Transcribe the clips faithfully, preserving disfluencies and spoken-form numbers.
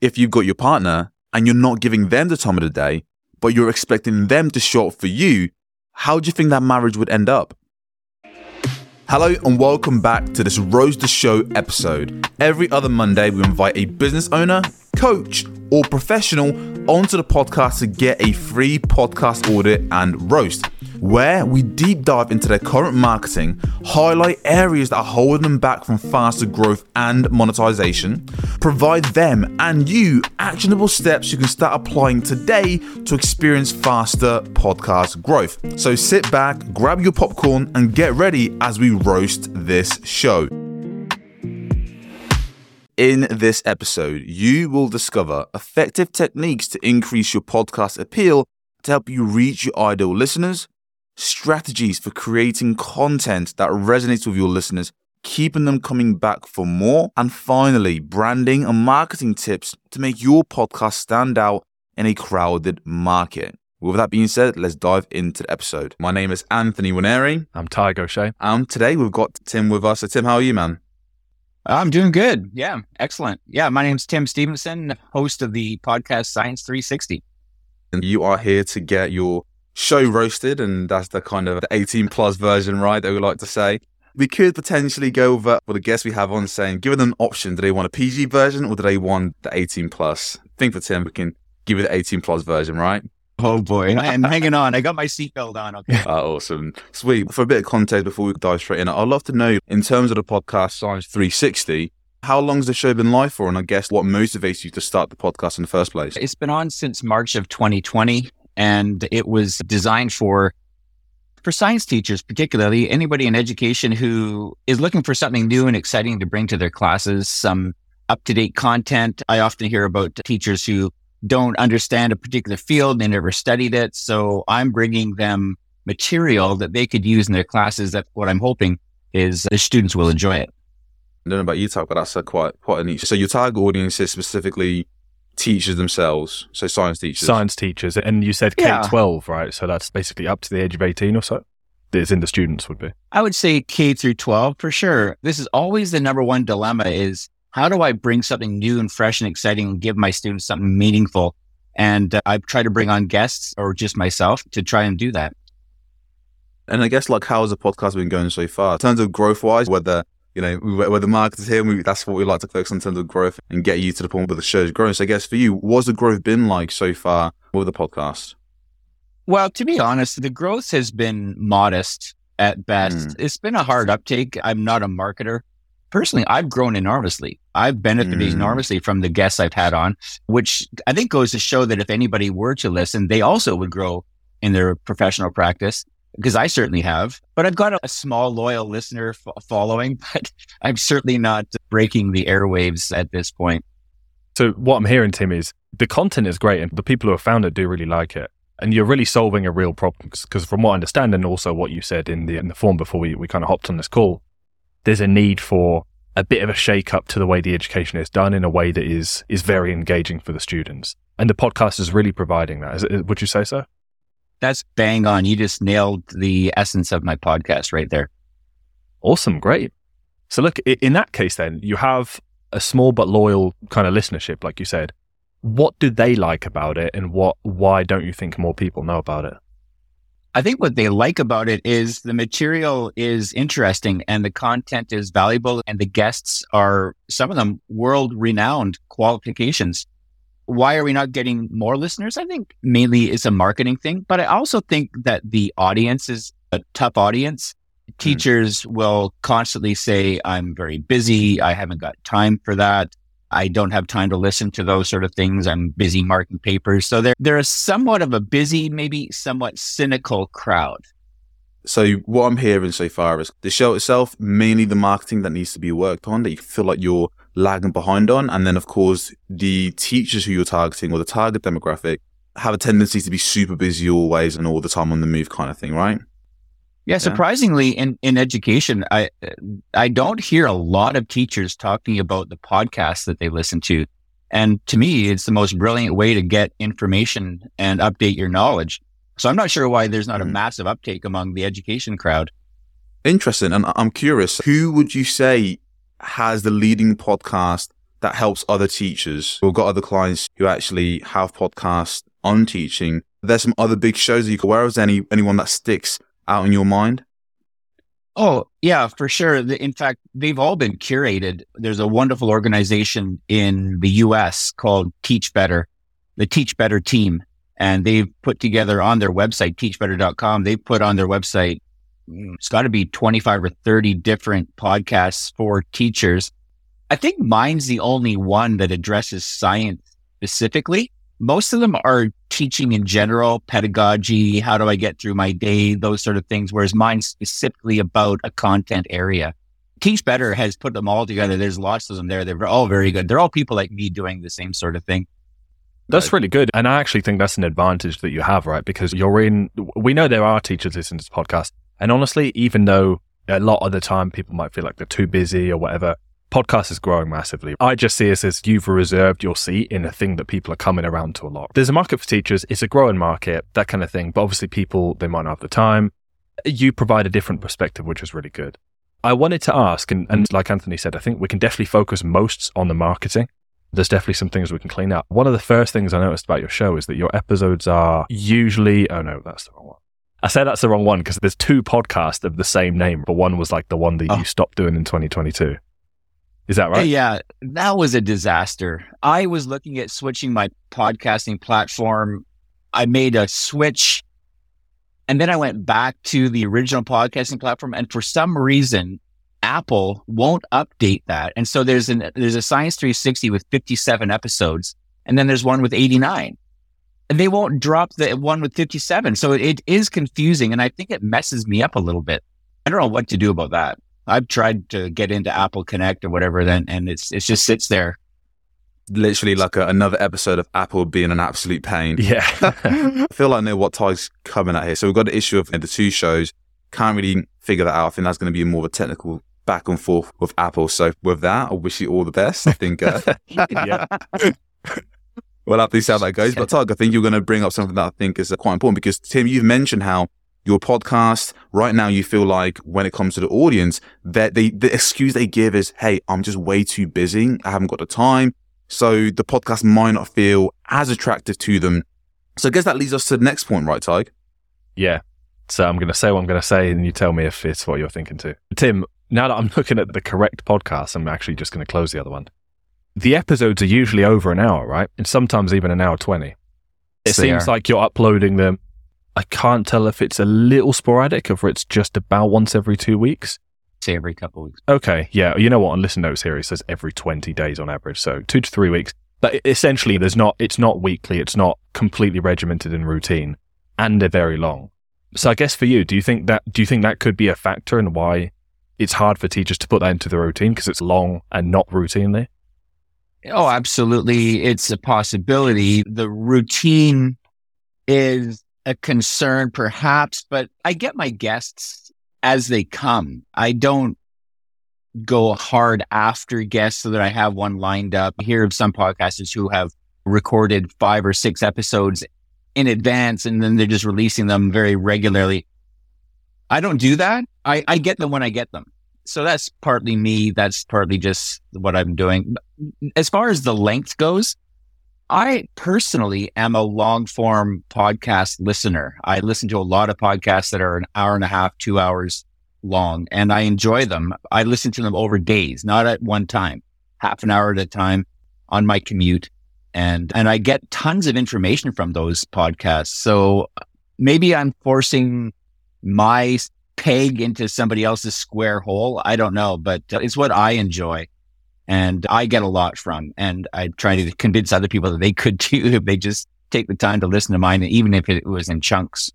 If you've got your partner and you're not giving them the time of the day, but you're expecting them to show up for you, how do you think that marriage would end up? Hello and welcome back to this Rose the Show episode. Every other Monday, we invite a business owner, coach, or professional onto the podcast to get a free podcast audit and roast, where we deep dive into their current marketing, highlight areas that are holding them back from faster growth and monetization, provide them and you actionable steps you can start applying today to experience faster podcast growth. So sit back, grab your popcorn, and get ready as we roast this show. In this episode, you will discover effective techniques to increase your podcast appeal to help you reach your ideal listeners, strategies for creating content that resonates with your listeners, keeping them coming back for more, and finally, branding and marketing tips to make your podcast stand out in a crowded market. With that being said, let's dive into the episode. My name is Anthony Wineri. I'm Ty Goshay. And today we've got Tim with us. So Tim, how are you, man? I'm doing good. Yeah, excellent. Yeah, my name's Tim Stevenson, host of the podcast Science three sixty. And you are here to get your show roasted, and that's the kind of eighteen plus version, right, that we like to say. We could potentially go over with the guests we have on saying, giving them an option, do they want a P G version or do they want the eighteen plus? I think for Tim, we can give you the eighteen plus version, right? Oh boy, I'm hanging on. I got my seatbelt on. Okay. Oh, awesome. Sweet. For a bit of context before we dive straight in, I'd love to know, in terms of the podcast Science three sixty, how long has the show been live for? And I guess what motivates you to start the podcast in the first place? It's been on since March of twenty twenty, and it was designed for, for science teachers, particularly anybody in education who is looking for something new and exciting to bring to their classes, some up-to-date content. I often hear about teachers who don't understand a particular field, they never studied it. So I'm bringing them material that they could use in their classes. That's what I'm hoping is the students will enjoy it. I don't know about you, Ty, but that's a quite, quite a niche. So your target audience is specifically teachers themselves, so science teachers. Science teachers. And you said yeah. K twelve, right? So that's basically up to the age of eighteen or so? It's in the students would be. I would say K through twelve for sure. This is always the number one dilemma is, how do I bring something new and fresh and exciting and give my students something meaningful? And uh, I try to bring on guests or just myself to try and do that. And I guess, like, how has the podcast been going so far? In terms of growth-wise, whether, you know, where the market is here, we, that's what we like to focus on in terms of growth and get you to the point where the show's growing. So I guess for you, what's the growth been like so far with the podcast? Well, to be honest, the growth has been modest at best. Mm. It's been a hard uptake. I'm not a marketer. Personally, I've grown enormously. I've benefited mm. enormously from the guests I've had on, which I think goes to show that if anybody were to listen, they also would grow in their professional practice, because I certainly have. But I've got a, a small, loyal listener f- following, but I'm certainly not breaking the airwaves at this point. So what I'm hearing, Tim, is the content is great and the people who have found it do really like it. And you're really solving a real problem, because from what I understand, and also what you said in the, in the form before we, we kind of hopped on this call, there's a need for a bit of a shake-up to the way the education is done in a way that is is very engaging for the students. And the podcast is really providing that. Is it, would you say so? That's bang on. You just nailed the essence of my podcast right there. Awesome. Great. So look, in that case then, you have a small but loyal kind of listenership, like you said. What do they like about it, and what? Why don't you think more people know about it? I think what they like about it is the material is interesting and the content is valuable, and the guests are, some of them, world-renowned qualifications. Why are we not getting more listeners? I think mainly it's a marketing thing, but I also think that the audience is a tough audience. Teachers mm. will constantly say, I'm very busy, I haven't got time for that, I don't have time to listen to those sort of things, I'm busy marking papers. So they're, they're somewhat of a busy, maybe somewhat cynical crowd. So what I'm hearing so far is the show itself, mainly the marketing that needs to be worked on, that you feel like you're lagging behind on. And then, of course, the teachers who you're targeting, or the target demographic, have a tendency to be super busy always and all the time on the move kind of thing, right? Yeah, surprisingly, in, in education, I I don't hear a lot of teachers talking about the podcasts that they listen to. And to me, it's the most brilliant way to get information and update your knowledge. So I'm not sure why there's not a massive uptake among the education crowd. Interesting. And I'm curious, who would you say has the leading podcast that helps other teachers. We've got other clients who actually have podcasts on teaching. There's some other big shows that you can wear. Is there any, anyone that sticks out in your mind? Oh, yeah, for sure. In fact, they've all been curated. There's a wonderful organization in the U S called Teach Better, the Teach Better team. And they've put together on their website, teach better dot com, they've put on their website, it's got to be twenty-five or thirty different podcasts for teachers. I think mine's the only one that addresses science specifically. Most of them are teaching in general, pedagogy, how do I get through my day, those sort of things, whereas mine's specifically about a content area. Teach Better has put them all together. There's lots of them there. They're all very good. They're all people like me doing the same sort of thing. That's really good. And I actually think that's an advantage that you have, right? Because you're in, we know there are teachers listening to this podcast. And honestly, even though a lot of the time people might feel like they're too busy or whatever, podcast is growing massively. I just see it as you've reserved your seat in a thing that people are coming around to a lot. There's a market for teachers. It's a growing market, that kind of thing. But obviously people, they might not have the time. You provide a different perspective, which is really good. I wanted to ask, and, and like Anthony said, I think we can definitely focus most on the marketing. There's definitely some things we can clean up. One of the first things I noticed about your show is that your episodes are usually... Oh, no, that's the wrong one. I say that's the wrong one because there's two podcasts of the same name, but one was like the one that oh. you stopped doing in twenty twenty-two. Is that right? Yeah, that was a disaster. I was looking at switching my podcasting platform. I made a switch and then I went back to the original podcasting platform. And for some reason, Apple won't update that. And so there's an there's a Science three sixty with fifty-seven episodes, and then there's one with eighty-nine. And they won't drop the one with fifty-seven. So it, it is confusing, and I think it messes me up a little bit. I don't know what to do about that. I've tried to get into Apple Connect or whatever, then and it's it just sits there. Literally like a, another episode of Apple being an absolute pain. Yeah. I feel like I know what Ty's coming at here. So we've got the issue of the two shows. Can't really figure that out. I think that's going to be more of a technical back and forth with Apple. So with that, I wish you all the best. I think uh, yeah. We'll have to see how that goes. But Tug, I think you're going to bring up something that I think is quite important because, Tim, you've mentioned how your podcast right now, you feel like when it comes to the audience, that they, the excuse they give is, hey, I'm just way too busy. I haven't got the time. So the podcast might not feel as attractive to them. So I guess that leads us to the next point, right, Tug? Yeah. So I'm going to say what I'm going to say and you tell me if it's what you're thinking too. Tim, now that I'm looking at the correct podcast, I'm actually just going to close the other one. The episodes are usually over an hour, right? And sometimes even an hour twenty. It so seems yeah. like you're uploading them. I can't tell if it's a little sporadic or if it's just about once every two weeks. Say every couple of weeks. Okay, yeah. You know what? On Listen Notes here, it says every twenty days on average. So two to three weeks. But essentially, there's not. It's not weekly. It's not completely regimented in routine. And they're very long. So I guess for you, do you think that do you think that could be a factor in why it's hard for teachers to put that into the routine because it's long and not routinely? Oh, absolutely. It's a possibility. The routine is a concern perhaps, but I get my guests as they come. I don't go hard after guests so that I have one lined up. I hear of some podcasters who have recorded five or six episodes in advance, and then they're just releasing them very regularly. I don't do that. I, I get them when I get them. So that's partly me. That's partly just what I'm doing. As far as the length goes, I personally am a long-form podcast listener. I listen to a lot of podcasts that are an hour and a half, two hours long, and I enjoy them. I listen to them over days, not at one time, half an hour at a time on my commute. And and I get tons of information from those podcasts. So maybe I'm forcing my peg into somebody else's square hole. I don't know, but it's what I enjoy and I get a lot from. And I try to convince other people that they could too if they just take the time to listen to mine, even if it was in chunks.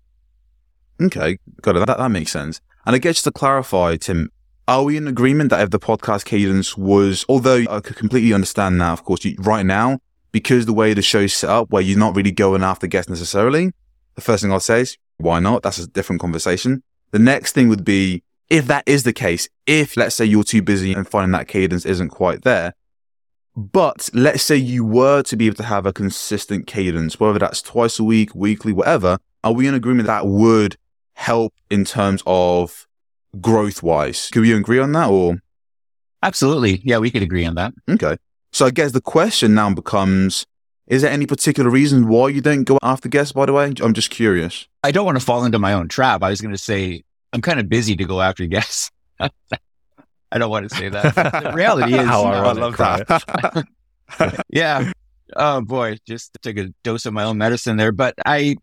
Okay, got it. That, that makes sense. And I guess just to clarify, Tim, are we in agreement that if the podcast cadence was, although I could completely understand now, of course, you, right now, because the way the show's set up, where you're not really going after guests necessarily, the first thing I'll say is, why not? That's a different conversation. The next thing would be, if that is the case, if let's say you're too busy and finding that cadence isn't quite there, but let's say you were to be able to have a consistent cadence, whether that's twice a week, weekly, whatever, are we in agreement that would help in terms of growth-wise? Could we agree on that or? Absolutely. Yeah, we could agree on that. Okay. So I guess the question now becomes, is there any particular reason why you don't go after guests, by the way? I'm just curious. I don't want to fall into my own trap. I was going to say, I'm kind of busy to go after guests. I don't want to say that. The reality is, oh, I love that. Yeah. Oh boy, just took a dose of my own medicine there. But I,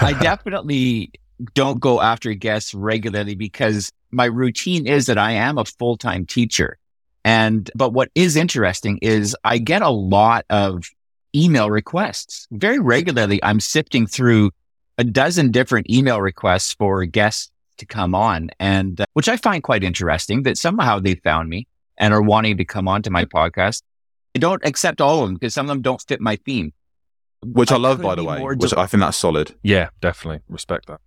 I definitely don't go after guests regularly because my routine is that I am a full-time teacher. And, but what is interesting is I get a lot of email requests. Very regularly, I'm sifting through a dozen different email requests for guests to come on, and uh, which I find quite interesting that somehow they found me and are wanting to come on to my podcast. I don't accept all of them because some of them don't fit my theme. Which I, I love, by the way, which del- I think that's solid. Yeah, definitely. Respect that.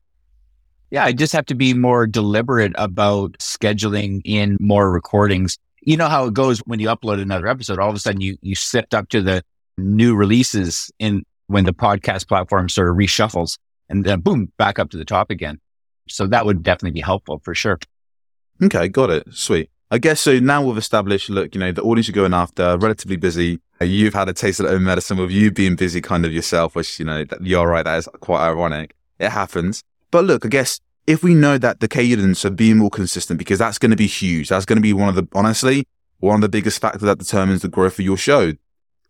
Yeah, I just have to be more deliberate about scheduling in more recordings. You know how it goes when you upload another episode, all of a sudden you, you sift up to the new releases in when the podcast platform sort of reshuffles and then boom, back up to the top again. So that would definitely be helpful for sure. Okay, got it. Sweet. I guess so now we've established, look, you know, the audience you're going after, relatively busy. You've had a taste of your own medicine with you being busy kind of yourself, which, you know, you're right, that is quite ironic. It happens. But look, I guess if we know that the cadence of being more consistent, because that's going to be huge, that's going to be one of the, honestly, one of the biggest factors that determines the growth of your show,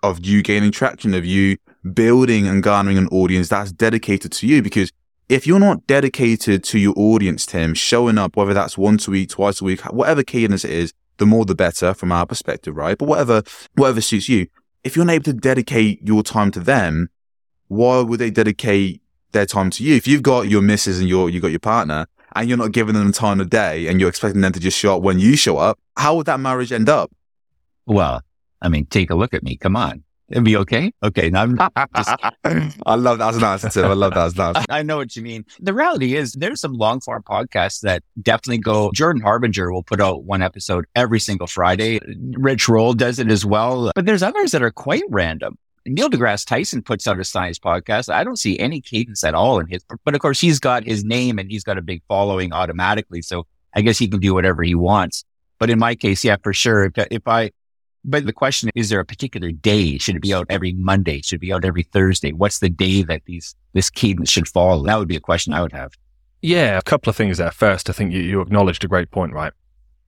of you gaining traction, of you building and garnering an audience that's dedicated to you. Because if you're not dedicated to your audience, Tim, showing up, whether that's once a week, twice a week, whatever cadence it is, the more the better from our perspective, right? But whatever, whatever suits you, if you're not able to dedicate your time to them, why would they dedicate their time to you? If you've got your missus and your, you've got your partner and you're not giving them the time of day and you're expecting them to just show up when you show up, how would that marriage end up? Well, I mean, take a look at me. Come on. It'd be okay. Okay. Now I'm just... I love that. That's an answer, Tim. I love that. That's an answer. I know what you mean. The reality is there's some long form podcasts that definitely go. Jordan Harbinger will put out one episode every single Friday. Rich Roll does it as well. But there's others that are quite random. Neil deGrasse Tyson puts out a science podcast. I don't see any cadence at all in his, but of course he's got his name and he's got a big following automatically. So I guess he can do whatever he wants. But in my case, yeah, for sure. If, if I, But the question is, is there a particular day? Should it be out every Monday? Should it be out every Thursday? What's the day that these this cadence should fall? That would be a question I would have. Yeah, a couple of things there. First, I think you, you acknowledged a great point, right?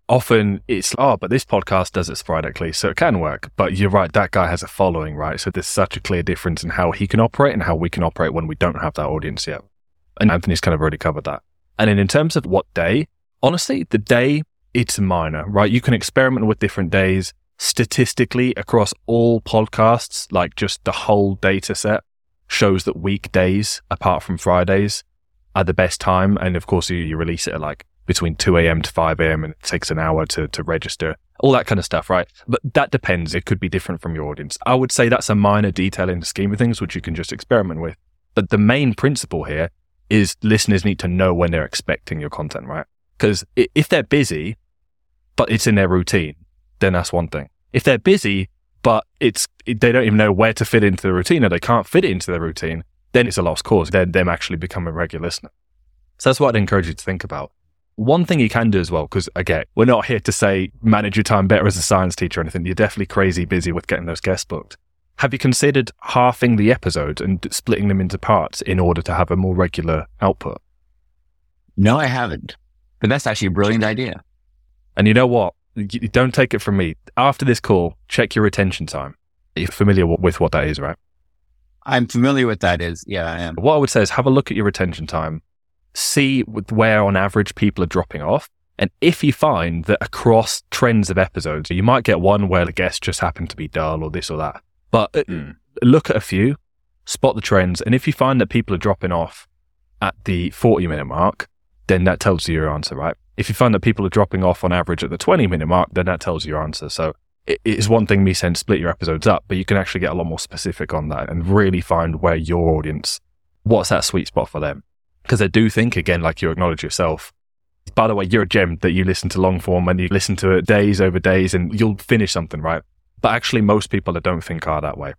Often it's, oh, but this podcast does it sporadically, so it can work. But you're right, that guy has a following, right? So there's such a clear difference in how he can operate and how we can operate when we don't have that audience yet. And Anthony's kind of already covered that. And then in terms of what day, honestly, the day, it's minor, right? You can experiment with different days. Statistically, across all podcasts, like just the whole data set shows that weekdays, apart from Fridays, are the best time. And of course, you, you release it at like between two a.m. to five a.m. and it takes an hour to, to register, all that kind of stuff, right? But that depends. It could be different from your audience. I would say that's a minor detail in the scheme of things, which you can just experiment with. But the main principle here is listeners need to know when they're expecting your content, right? Because if they're busy, but it's in their routine, then that's one thing. If they're busy, but it's they don't even know where to fit into the routine or they can't fit it into their routine, then it's a lost cause. Then them actually becoming a regular listener. So that's what I'd encourage you to think about. One thing you can do as well, because again, we're not here to say manage your time better as a science teacher or anything. You're definitely crazy busy with getting those guests booked. Have you considered halving the episodes and splitting them into parts in order to have a more regular output? No, I haven't. But that's actually a brilliant idea. And you know what? Don't take it from me. After this call, check your retention time. You're familiar with what that is, right? I'm familiar with that is. Yeah, I am. What I would say is have a look at your retention time. See where on average people are dropping off. And if you find that across trends of episodes, you might get one where the guest just happened to be dull or this or that. But mm. look at a few, spot the trends. And if you find that people are dropping off at the forty minute mark, then that tells you your answer, right? If you find that people are dropping off on average at the twenty minute mark, then that tells you your answer. So it is one thing me saying split your episodes up, but you can actually get a lot more specific on that and really find where your audience, what's that sweet spot for them? Because I do think, again, like you acknowledge yourself, by the way, you're a gem that you listen to long form and you listen to it days over days and you'll finish something, right? But actually most people I don't think are that way.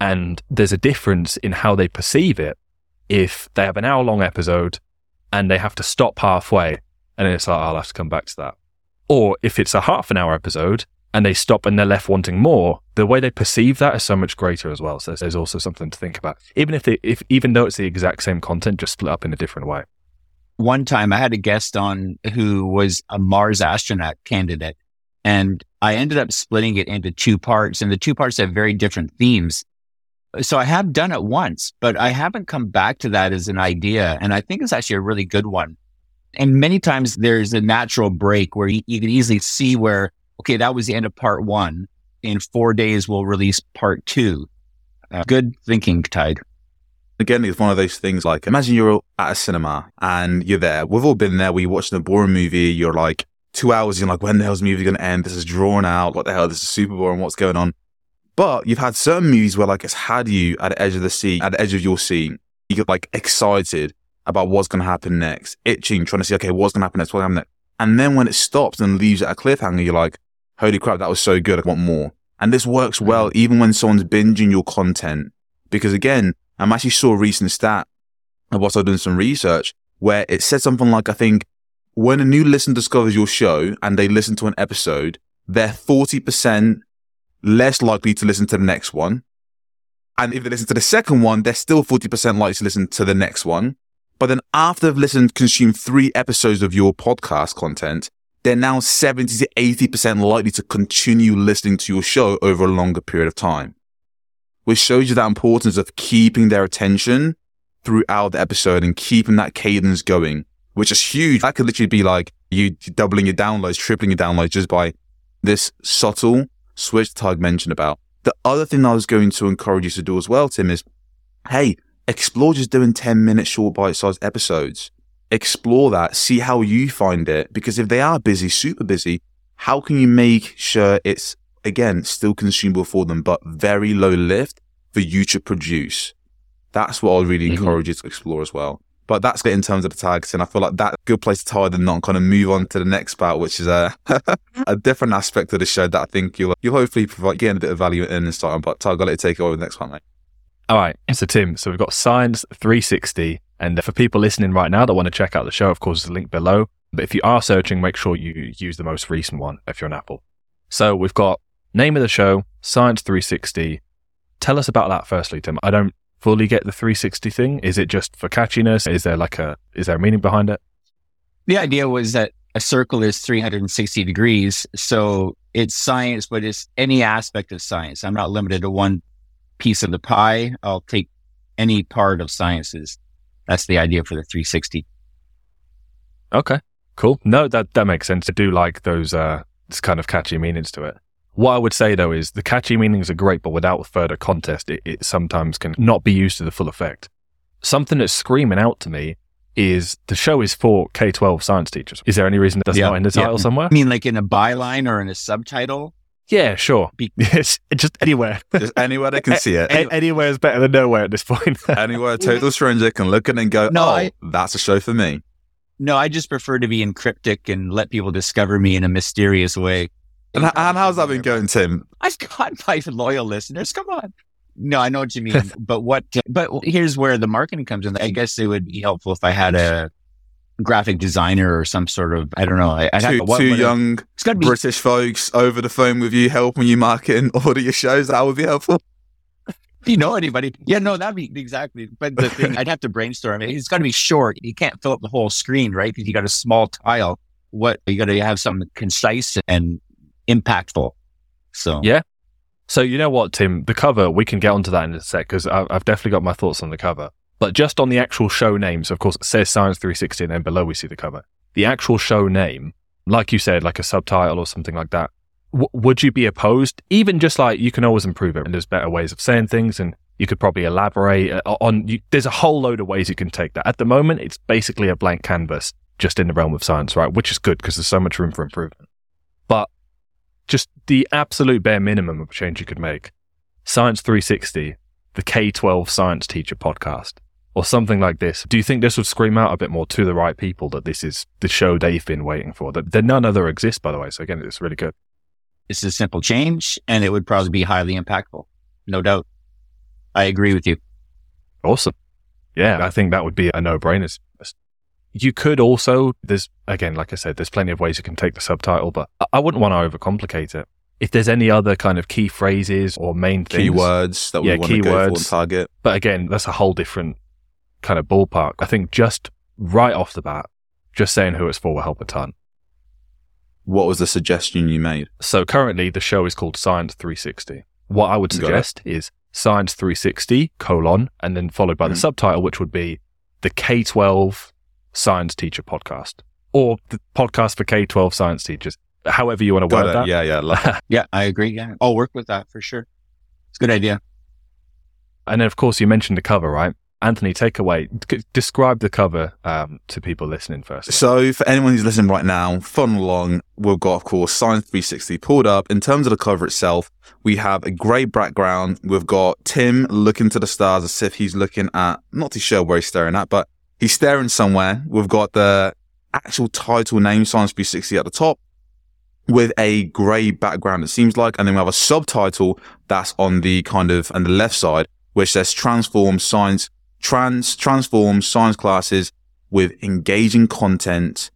And there's a difference in how they perceive it if they have an hour long episode and they have to stop halfway. And then it's like, I'll have to come back to that. Or if it's a half an hour episode and they stop and they're left wanting more, the way they perceive that is so much greater as well. So there's also something to think about, even if they, if even though it's the exact same content, just split up in a different way. One time I had a guest on who was a Mars astronaut candidate, and I ended up splitting it into two parts, and the two parts have very different themes. So I have done it once, but I haven't come back to that as an idea, and I think it's actually a really good one. And many times there's a natural break where you, you can easily see where, okay, that was the end of part one. In four days, we'll release part two. Uh, good thinking, Tide. Again, it's one of those things like, imagine you're at a cinema and you're there. We've all been there. We're watching a boring movie. You're like two hours. You're like, when the hell's the movie going to end? This is drawn out. What the hell? This is super boring. What's going on? But you've had certain movies where like it's had you at the edge of the seat, at the edge of your seat. You get like excited about what's going to happen next, itching, trying to see, okay, what's going to happen next, what's going to happen next. And then when it stops and leaves at a cliffhanger, you're like, holy crap, that was so good. I want more. And this works well, even when someone's binging your content. Because again, I actually saw a recent stat of what I've done some research where it said something like, I think when a new listener discovers your show and they listen to an episode, they're forty percent less likely to listen to the next one. And if they listen to the second one, they're still forty percent likely to listen to the next one. But then after they've listened, consumed three episodes of your podcast content, they're now seventy to eighty percent likely to continue listening to your show over a longer period of time, which shows you the importance of keeping their attention throughout the episode and keeping that cadence going, which is huge. That could literally be like you doubling your downloads, tripling your downloads just by this subtle switch Tug mentioned about. The other thing I was going to encourage you to do as well, Tim, is, hey, explore just doing ten minute short bite-sized episodes. Explore that. See how you find it. Because if they are busy, super busy, how can you make sure it's, again, still consumable for them, but very low lift for you to produce? That's what I'll really mm-hmm. encourage you to explore as well. But that's it in terms of the targeting. I feel like that's a good place to tie the knot and kind of move on to the next part, which is a, a different aspect of the show that I think you'll you'll hopefully provide, again, a bit of value and insight on. But Tug, I'll let you take it over the next one, mate. All right, so Tim, so we've got Science three sixty, and for people listening right now that want to check out the show, of course, there's a link below. But if you are searching, make sure you use the most recent one if you're on Apple. So we've got name of the show, Science three sixty. Tell us about that firstly, Tim. I don't fully get the three sixty thing. Is it just for catchiness? Is there like a is there a meaning behind it? The idea was that a circle is three hundred sixty degrees, so it's science, but it's any aspect of science. I'm not limited to one piece of the pie. I'll take any part of sciences. That's the idea for the three sixty. Okay, cool. No, that, that makes sense. I do like those uh, kind of catchy meanings to it. What I would say though is the catchy meanings are great, but without further context, it, it sometimes can not be used to the full effect. Something that's screaming out to me is the show is for K twelve science teachers. Is there any reason that's yeah, not in the title yeah. somewhere? I mean, like in a byline or in a subtitle? Yeah, sure. Be- just anywhere. Just anywhere they can see it. A- anywhere is better than nowhere at this point. Anywhere a total stranger can look at it and go, no, oh, I, that's a show for me. No, I just prefer to be in cryptic and let people discover me in a mysterious way. And, and how's that been going, Tim? I've got my loyal listeners. Come on. No, I know what you mean. but what? But here's where the marketing comes in. I guess it would be helpful if I had a graphic designer or some sort of, I don't know. I, I two, have, what, two young I, be, British folks over the phone with you, helping you market and order your shows. That would be helpful. Do you know anybody? Yeah, no, that'd be exactly. But the thing, I'd have to brainstorm. It's got to be short. You can't fill up the whole screen, right? Because you got a small tile. What you got to have something concise and impactful. So yeah. So you know what, Tim? The cover, we can get onto that in a sec because I've definitely got my thoughts on the cover. But just on the actual show name, so of course it says Science three sixty and then below we see the cover. The actual show name, like you said, like a subtitle or something like that, w- would you be opposed? Even just like you can always improve it and there's better ways of saying things and you could probably elaborate on, you, there's a whole load of ways you can take that. At the moment, it's basically a blank canvas just in the realm of science, right? Which is good because there's so much room for improvement. But just the absolute bare minimum of change you could make. Science three sixty, the K twelve science teacher podcast. Or something like this. Do you think this would scream out a bit more to the right people that this is the show they've been waiting for? That, that none other exists, by the way. So again, it's really good. It's a simple change, and it would probably be highly impactful, no doubt. I agree with you. Awesome. Yeah, I think that would be a no-brainer. You could also, there's again, like I said, there's plenty of ways you can take the subtitle, but I wouldn't want to overcomplicate it. If there's any other kind of key phrases or main things, keywords that we yeah, want keywords, to go for and target. But again, that's a whole different kind of ballpark. I think just right off the bat, just saying who it's for will help a ton. What was the suggestion you made? So currently the show is called Science three sixty. What I would suggest is Science three sixty, colon, and then followed by mm-hmm. the subtitle, which would be the K twelve Science Teacher Podcast, or the podcast for K twelve science teachers. However you want to word that. Yeah, yeah. Love yeah, I agree. Yeah, I'll work with that for sure. It's a good idea. And then, of course, you mentioned the cover, right? Anthony, take away. D- describe the cover um, to people listening first. So for anyone who's listening right now, following along, we've got, of course, Science three sixty pulled up. In terms of the cover itself, we have a grey background. We've got Tim looking to the stars as if he's looking at, not too sure where he's staring at, but he's staring somewhere. We've got the actual title name, Science three sixty, at the top, with a grey background, it seems like. And then we have a subtitle that's on the kind of, on the left side, which says transform science, trans, transform science classes with engaging content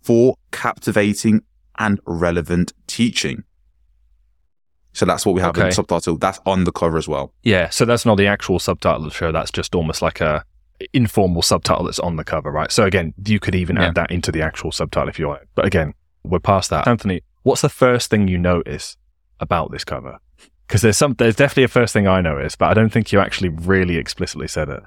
for captivating and relevant teaching. So that's what we have okay. in the subtitle. That's on the cover as well. Yeah. So that's not the actual subtitle of the show. That's just almost like a informal subtitle that's on the cover, right? So again, you could even yeah. add that into the actual subtitle if you want. But again, we're past that. Anthony, what's the first thing you notice about this cover? Because there's some, there's definitely a first thing I noticed, but I don't think you actually really explicitly said it.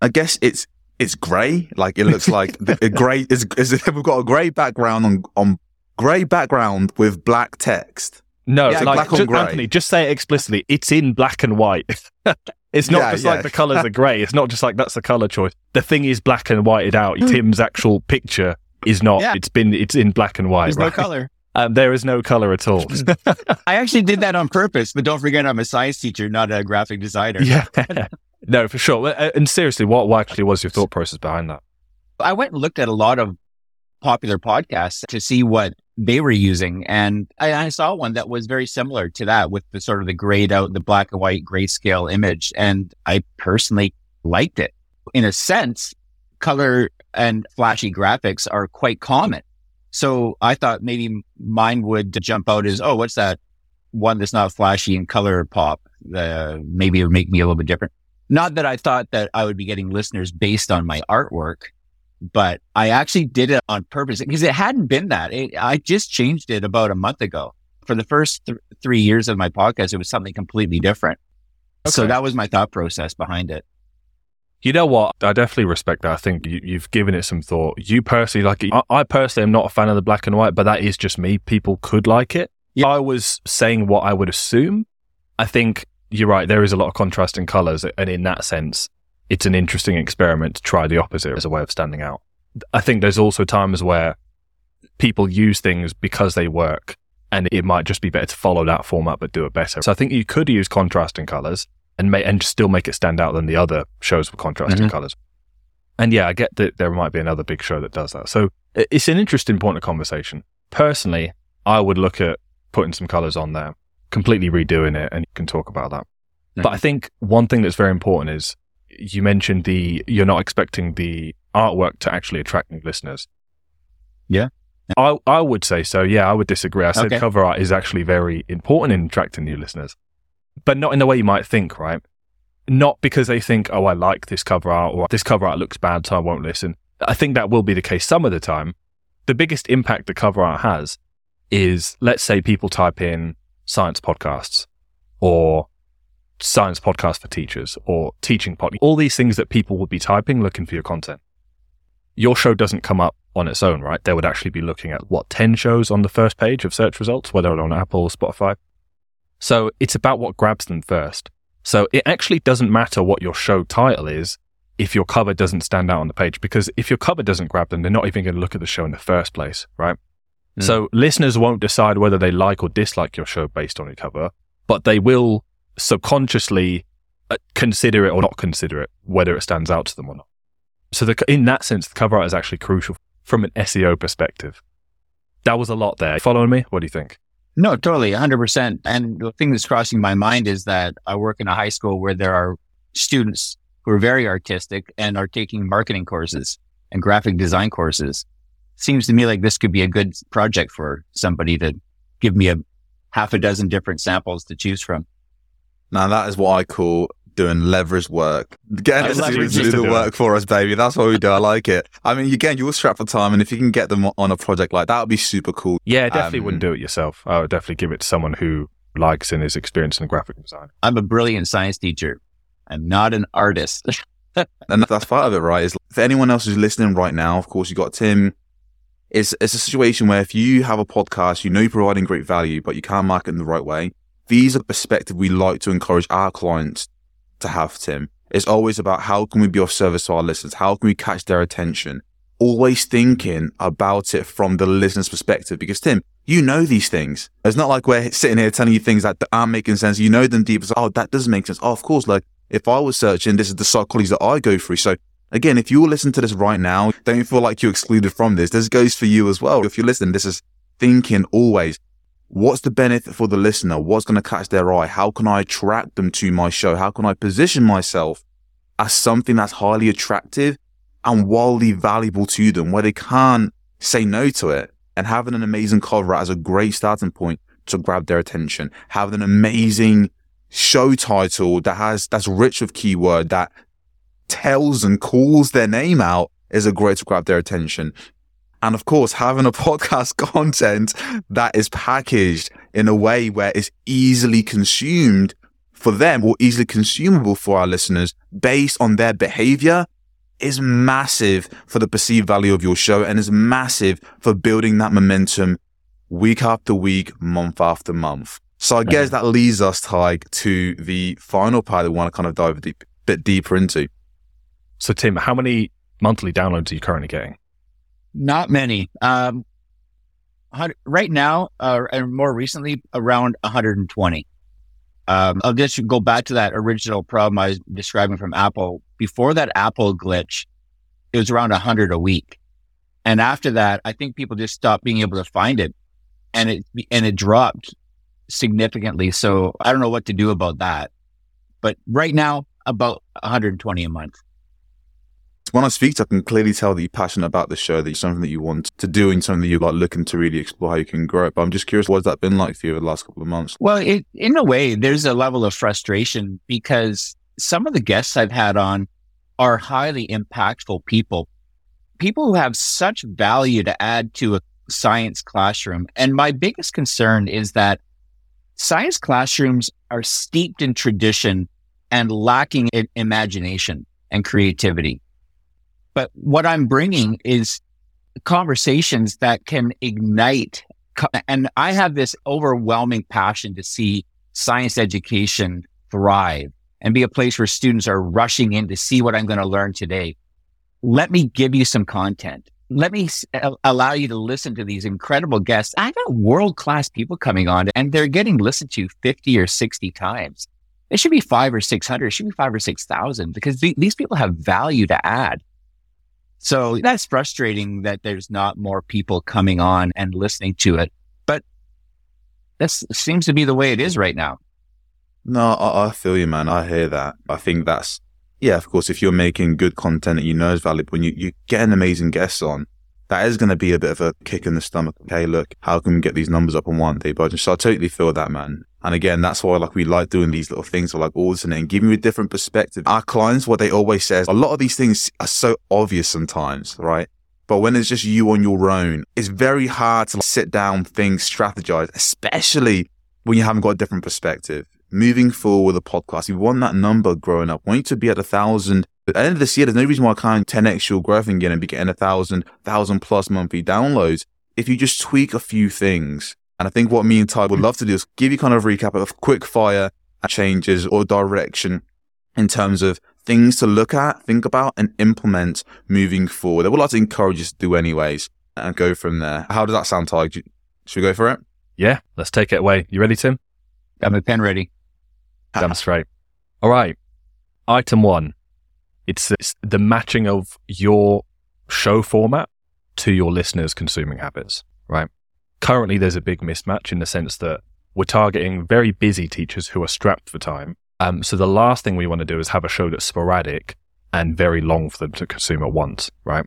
I guess it's it's grey. Like it looks like the, a grey. Is we've got a grey background on on grey background with black text. No, yeah, so like, black on grey. Anthony, just say it explicitly. It's in black and white. It's not yeah, just yeah. like the colours are grey. It's not just like that's the colour choice. The thing is black and whited out. Tim's actual picture is not. Yeah. It's been. It's in black and white. There's right? no color. Um, there is no color at all. I actually did that on purpose, but don't forget, I'm a science teacher, not a graphic designer. Yeah, no, for sure. And seriously, what actually was your thought process behind that? I went and looked at a lot of popular podcasts to see what they were using, and I, I saw one that was very similar to that, with the sort of the grayed out, the black and white grayscale image, and I personally liked it. In a sense, color and flashy graphics are quite common. So I thought maybe mine would jump out as, oh, what's that one that's not flashy and color pop? Uh, maybe it would make me a little bit different. Not that I thought that I would be getting listeners based on my artwork, but I actually did it on purpose because it hadn't been that. It, I just changed it about a month ago. For the first th- three years of my podcast, it was something completely different. Okay. So that was my thought process behind it. You know what? I definitely respect that. I think you, you've given it some thought. You personally like it. I, I personally am not a fan of the black and white, but that is just me. People could like it. Yeah. I was saying what I would assume. I think you're right. There is a lot of contrast in colors. And in that sense, it's an interesting experiment to try the opposite as a way of standing out. I think there's also times where people use things because they work and it might just be better to follow that format, but do it better. So I think you could use contrast in colors. And, may, and still make it stand out than the other shows with contrasting mm-hmm. colours. And yeah, I get that there might be another big show that does that. So it's an interesting point of conversation. Personally, I would look at putting some colours on there, completely redoing it, and you can talk about that. Mm-hmm. But I think one thing that's very important is you mentioned the you're not expecting the artwork to actually attract new listeners. Yeah. I, I would say so. Yeah, I would disagree. I said okay. cover art is actually very important in attracting new listeners. But not in the way you might think, right? Not because they think, oh, I like this cover art, or this cover art looks bad, so I won't listen. I think that will be the case some of the time. The biggest impact the cover art has is, let's say people type in science podcasts or science podcasts for teachers or teaching podcast, all these things that people would be typing looking for your content. Your show doesn't come up on its own, right? They would actually be looking at, what, ten shows on the first page of search results, whether on Apple or Spotify. So it's about what grabs them first. So it actually doesn't matter what your show title is if your cover doesn't stand out on the page, because if your cover doesn't grab them, they're not even going to look at the show in the first place, right? Mm. So listeners won't decide whether they like or dislike your show based on your cover, but they will subconsciously consider it or not consider it, whether it stands out to them or not. So the, in that sense, the cover art is actually crucial from an S E O perspective. That was a lot there. Following me? What do you think? No, totally, one hundred percent. And the thing that's crossing my mind is that I work in a high school where there are students who are very artistic and are taking marketing courses and graphic design courses. Seems to me like this could be a good project for somebody to give me a half a dozen different samples to choose from. Now, that is what I call doing leverage work. Getting us to do the work for us, baby. That's what we do. I like it. I mean, again, you're strapped for time, and if you can get them on a project like that, would be super cool. Yeah, I definitely um, wouldn't do it yourself. I would definitely give it to someone who likes and is experienced in graphic design. I'm a brilliant science teacher. I'm not an artist. And that's part of it, right? Is for anyone else who's listening right now, of course, you've got Tim. It's, it's a situation where if you have a podcast, you know you're providing great value, but you can't market in the right way. These are perspectives we like to encourage our clients to have, Tim. It's always about how can we be of service to our listeners? How can we catch their attention? Always thinking about it from the listener's perspective, because Tim, you know these things. It's not like we're sitting here telling you things that aren't making sense. You know them deep. It's like, oh, that doesn't make sense. Oh, of course, like if I was searching, this is the psychology that I go through. So again, if you listen to this right now, don't feel like you're excluded from this. This goes for you as well. If you're listening, this is thinking always. What's the benefit for the listener? What's going to catch their eye? How can I attract them to my show? How can I position myself as something that's highly attractive and wildly valuable to them where they can't say no to it? And having an amazing cover as a great starting point to grab their attention. Having an amazing show title that has that's rich with keyword that tells and calls their name out is a great way to grab their attention. And of course, having a podcast content that is packaged in a way where it's easily consumed for them or easily consumable for our listeners based on their behavior is massive for the perceived value of your show and is massive for building that momentum week after week, month after month. So I guess that leads us, Ty, to the final part that we want to kind of dive a deep, bit deeper into. So Tim, how many monthly downloads are you currently getting? Not many. Um, right now, uh, and more recently, around one hundred twenty. Um, I'll just go back to that original problem I was describing from Apple. Before that Apple glitch, it was around one hundred a week. And after that, I think people just stopped being able to find it. And it, and it dropped significantly. So I don't know what to do about that. But right now, about one hundred twenty a month. When I speak to, I can clearly tell that you're passionate about the show, that it's something that you want to do and something that you're like looking to really explore how you can grow it. But I'm just curious, what's that been like for you over the last couple of months? Well, it, in a way, there's a level of frustration because some of the guests I've had on are highly impactful people, people who have such value to add to a science classroom. And my biggest concern is that science classrooms are steeped in tradition and lacking in imagination and creativity. But what I'm bringing is conversations that can ignite. And I have this overwhelming passion to see science education thrive and be a place where students are rushing in to see what I'm going to learn today. Let me give you some content. Let me allow you to listen to these incredible guests. I got world-class people coming on and they're getting listened to fifty or sixty times. It should be five or six hundred. It should be five or six thousand because th- these people have value to add. So that's frustrating that there's not more people coming on and listening to it. But that seems to be the way it is right now. No, I, I feel you, man. I hear that. I think that's, yeah, of course, if you're making good content that you know is valuable and you, you get an amazing guest on, that is going to be a bit of a kick in the stomach. Okay, look, how can we get these numbers up on one day? But so I totally feel that, man. And again, that's why like we like doing these little things, or like alternating, giving you a different perspective. Our clients, what they always say is a lot of these things are so obvious sometimes, right? But when it's just you on your own, it's very hard to like, sit down, think, strategize, especially when you haven't got a different perspective. Moving forward with a podcast, we want that number growing up. We need to be at a thousand. At the end of this year, there's no reason why I can't ten x your growth again and be getting a thousand, thousand plus monthly downloads if you just tweak a few things. And I think what me and Ty would love to do is give you kind of a recap of quick fire changes or direction in terms of things to look at, think about, and implement moving forward. I would like to encourage you to do anyways and go from there. How does that sound, Ty? Should we go for it? Yeah, let's take it away. You ready, Tim? Got my pen ready. Damn straight. All right. Item one. It's, it's the matching of your show format to your listeners' consuming habits, right? Currently, there's a big mismatch in the sense that we're targeting very busy teachers who are strapped for time. Um, so the last thing we want to do is have a show that's sporadic and very long for them to consume at once, right?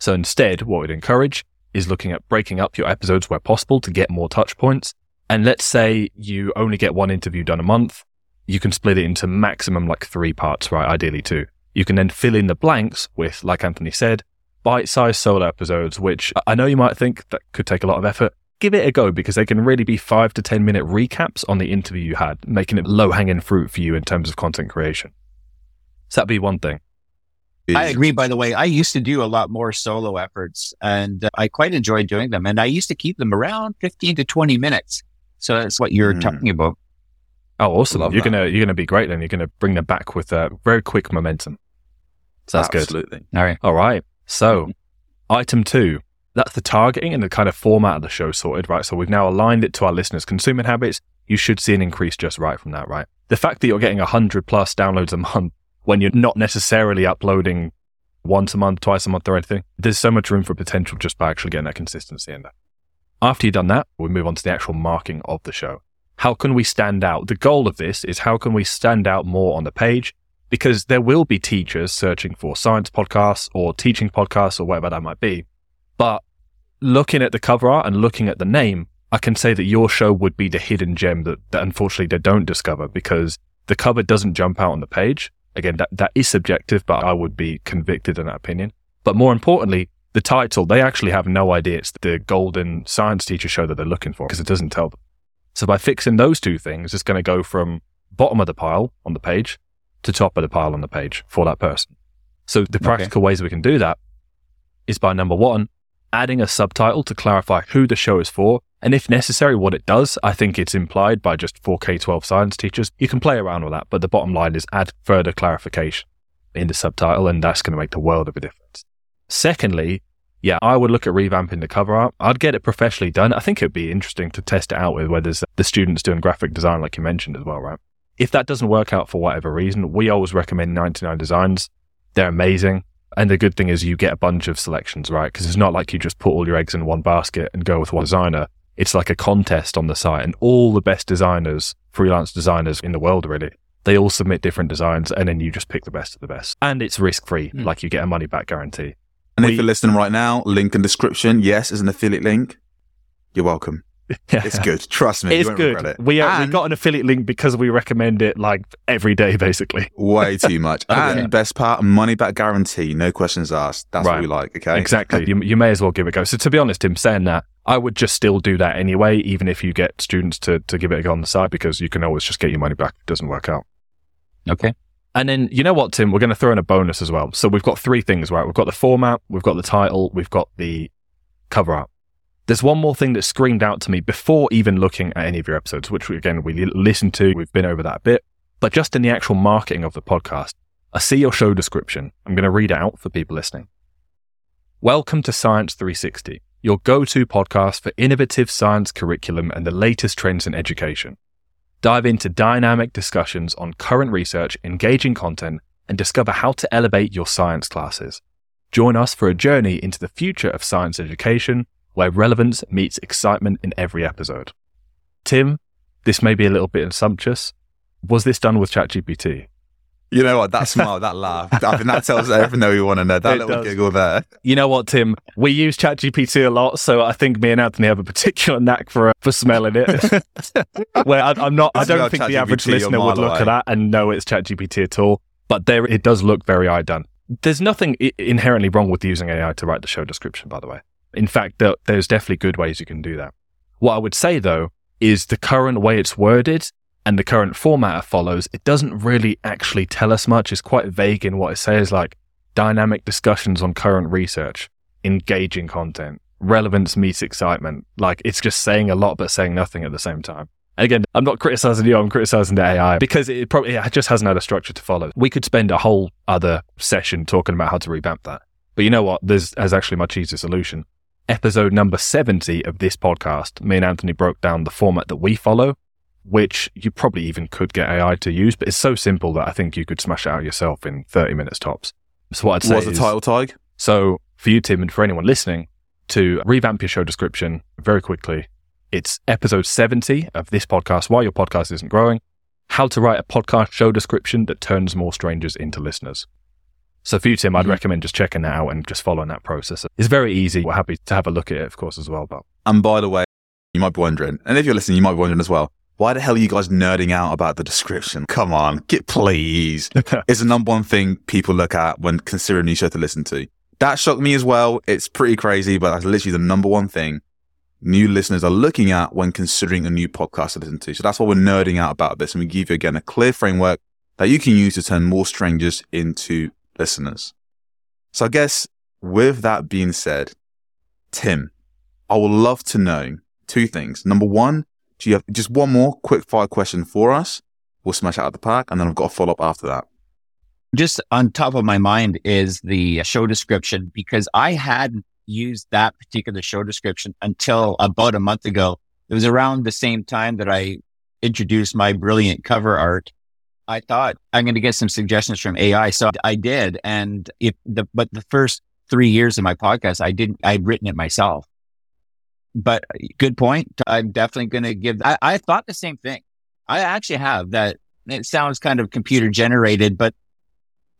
So instead, what we'd encourage is looking at breaking up your episodes where possible to get more touch points And let's say you only get one interview done a month. You can split it into maximum like three parts, right? Ideally two. You can then fill in the blanks with, like Anthony said, bite-sized solo episodes, which I know you might think that could take a lot of effort. Give it a go, because they can really be five to ten minute recaps on the interview you had, making it low-hanging fruit for you in terms of content creation. So that'd be one thing. I agree, by the way. I used to do a lot more solo efforts, and uh, I quite enjoy doing them. And I used to keep them around fifteen to twenty minutes. So that's what you're mm. talking about. Oh, awesome. Love you're that. gonna you're gonna be great then. You're gonna bring them back with uh, very quick momentum. So that's Absolutely. good. All right. All right. So item two, that's the targeting and the kind of format of the show sorted, right? So we've now aligned it to our listeners' consuming habits. You should see an increase just right from that, right? The fact that you're getting one hundred plus downloads a month when you're not necessarily uploading once a month, twice a month or anything, there's so much room for potential just by actually getting that consistency in there. After you've done that, we move on to the actual marking of the show. How can we stand out? The goal of this is how can we stand out more on the page? Because there will be teachers searching for science podcasts or teaching podcasts or whatever that might be. But looking at the cover art and looking at the name, I can say that your show would be the hidden gem that, that unfortunately they don't discover, because the cover doesn't jump out on the page. Again, that, that is subjective, but I would be convicted in that opinion. But more importantly, the title, they actually have no idea it's the golden science teacher show that they're looking for, because it doesn't tell them. So by fixing those two things, it's going to go from bottom of the pile on the page to top of the pile on the page for that person. So the practical okay. ways we can do that is by, number one, adding a subtitle to clarify who the show is for, and if necessary, what it does. I think it's implied by just four K twelve science teachers. You can play around with that, but the bottom line is add further clarification in the subtitle, and that's going to make the world of a difference. Secondly, yeah, I would look at revamping the cover art. I'd get it professionally done. I think it'd be interesting to test it out with where there's the students doing graphic design, like you mentioned as well, right? If that doesn't work out for whatever reason, we always recommend ninety-nine designs. They're amazing. And the good thing is you get a bunch of selections, right? Because it's not like you just put all your eggs in one basket and go with one designer. It's like a contest on the site, and all the best designers, freelance designers in the world really, they all submit different designs, and then you just pick the best of the best. And it's risk-free, mm. like you get a money-back guarantee. And we, if you're listening right now, link in description. Yes, is an affiliate link. You're welcome. It's good. Trust me, it's you won't good. regret it. We, are, and, we got an affiliate link because we recommend it like every day, basically. Way too much. And yeah. best part, money back guarantee. No questions asked. That's right. what we like, okay? Exactly. you, you may as well give it a go. So to be honest, Tim, saying that, I would just still do that anyway, even if you get students to, to give it a go on the side, because you can always just get your money back if it doesn't work out. Okay. And then, you know what, Tim? We're going to throw in a bonus as well. So we've got three things, right? We've got the format, we've got the title, we've got the cover art. There's one more thing that screamed out to me before even looking at any of your episodes, which, we, again, we listened to. We've been over that a bit. But just in the actual marketing of the podcast, I see your show description. I'm going to read it out for people listening. Welcome to Science three sixty, your go-to podcast for innovative science curriculum and the latest trends in education. Dive into dynamic discussions on current research, engaging content, and discover how to elevate your science classes. Join us for a journey into the future of science education, where relevance meets excitement in every episode. Tim, this may be a little bit sumptuous. Was this done with ChatGPT? You know what? That smile, that laugh, I think that tells everything that we want to know. That it little does. giggle there. You know what, Tim? We use ChatGPT a lot, so I think me and Anthony have a particular knack for uh, for smelling it. Where I, I'm not, I don't think the average listener would look at that and know it's ChatGPT at all. But there, it does look very I done. There's nothing I- inherently wrong with using A I to write the show description, by the way. In fact, there's definitely good ways you can do that. What I would say, though, is the current way it's worded and the current format it follows, it doesn't really actually tell us much. It's quite vague in what it says, like dynamic discussions on current research, engaging content, relevance meets excitement. Like, it's just saying a lot but saying nothing at the same time. And again, I'm not criticizing you, I'm criticizing the A I, because it probably it just hasn't had a structure to follow. We could spend a whole other session talking about how to revamp that. But you know what? There's, there's actually a much easier solution. Episode number seventy of this podcast, me and Anthony broke down the format that we follow, which you probably even could get A I to use, but it's so simple that I think you could smash it out yourself in thirty minutes tops. So what I'd say What's is, the title tag? So for you, Tim, and for anyone listening, to revamp your show description very quickly, it's episode seventy of this podcast, Why Your Podcast Isn't Growing, How to Write a Podcast Show Description That Turns More Strangers into Listeners. So for you, Tim, I'd recommend just checking that out and just following that process. It's very easy. We're happy to have a look at it, of course, as well. But And by the way, You might be wondering, and if you're listening, you might be wondering as well, why the hell are you guys nerding out about the description? Come on, get please. It's the number one thing people look at when considering a new show to listen to. That shocked me as well. It's pretty crazy, but that's literally the number one thing new listeners are looking at when considering a new podcast to listen to. So that's why we're nerding out about this. And we give you, again, a clear framework that you can use to turn more strangers into listeners. So I guess with that being said, Tim, I would love to know two things. Number one, do you have just one more quick fire question for us? We'll smash it out of the park. And then I've got a follow up after that. Just on top of my mind is the show description, because I hadn't used that particular show description until about a month ago. It was around the same time that I introduced my brilliant cover art. I thought I'm going to get some suggestions from A I. So I did. And if the, but the first three years of my podcast, I didn't, I'd written it myself. But good point. I'm definitely going to give, I, I thought the same thing. I actually have that. It sounds kind of computer generated, but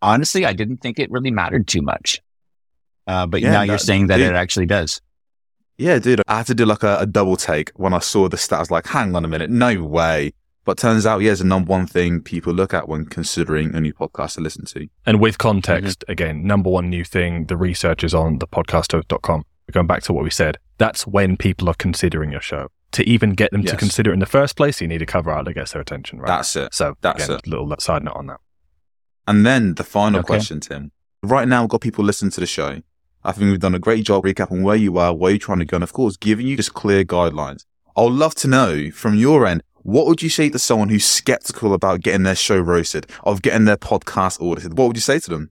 honestly, I didn't think it really mattered too much. Uh, but yeah, now that, you're saying that dude, it actually does. Yeah, dude. I had to do like a, a double take when I saw the stats, like, hang on a minute, no way. But turns out, yeah, it's the number one thing people look at when considering a new podcast to listen to. And with context, mm-hmm. again, number one new thing, the research is on the podcaster dot com. We're going back to what we said. That's when people are considering your show. To even get them yes. to consider it in the first place, you need a cover art that gets their attention, right? That's it. So that's again, it. Little side note on that. And then the final okay. question, Tim. Right now, we've got people listening to the show. I think we've done a great job recapping where you are, where you're trying to go, and of course, giving you just clear guidelines. I would love to know from your end, what would you say to someone who's skeptical about getting their show roasted, of getting their podcast audited? What would you say to them?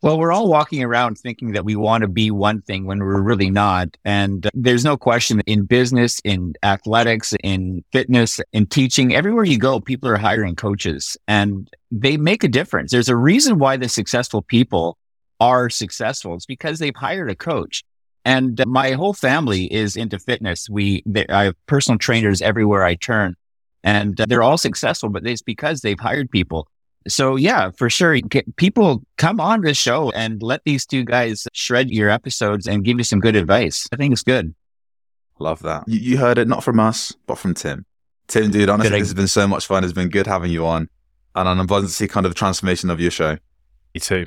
Well, we're all walking around thinking that we want to be one thing when we're really not. And uh, there's no question in business, in athletics, in fitness, in teaching, everywhere you go, people are hiring coaches and they make a difference. There's a reason why the successful people are successful. It's because they've hired a coach. And uh, my whole family is into fitness. We, they, I have personal trainers everywhere I turn and uh, they're all successful, but it's because they've hired people. So yeah, for sure. Get, people come on this show and let these two guys shred your episodes and give you some good advice. I think it's good. Love that. You, you heard it not from us, but from Tim. Tim, dude, honestly, I- this has been so much fun. It's been good having you on and I'm glad to see kind of the transformation of your show. Me too.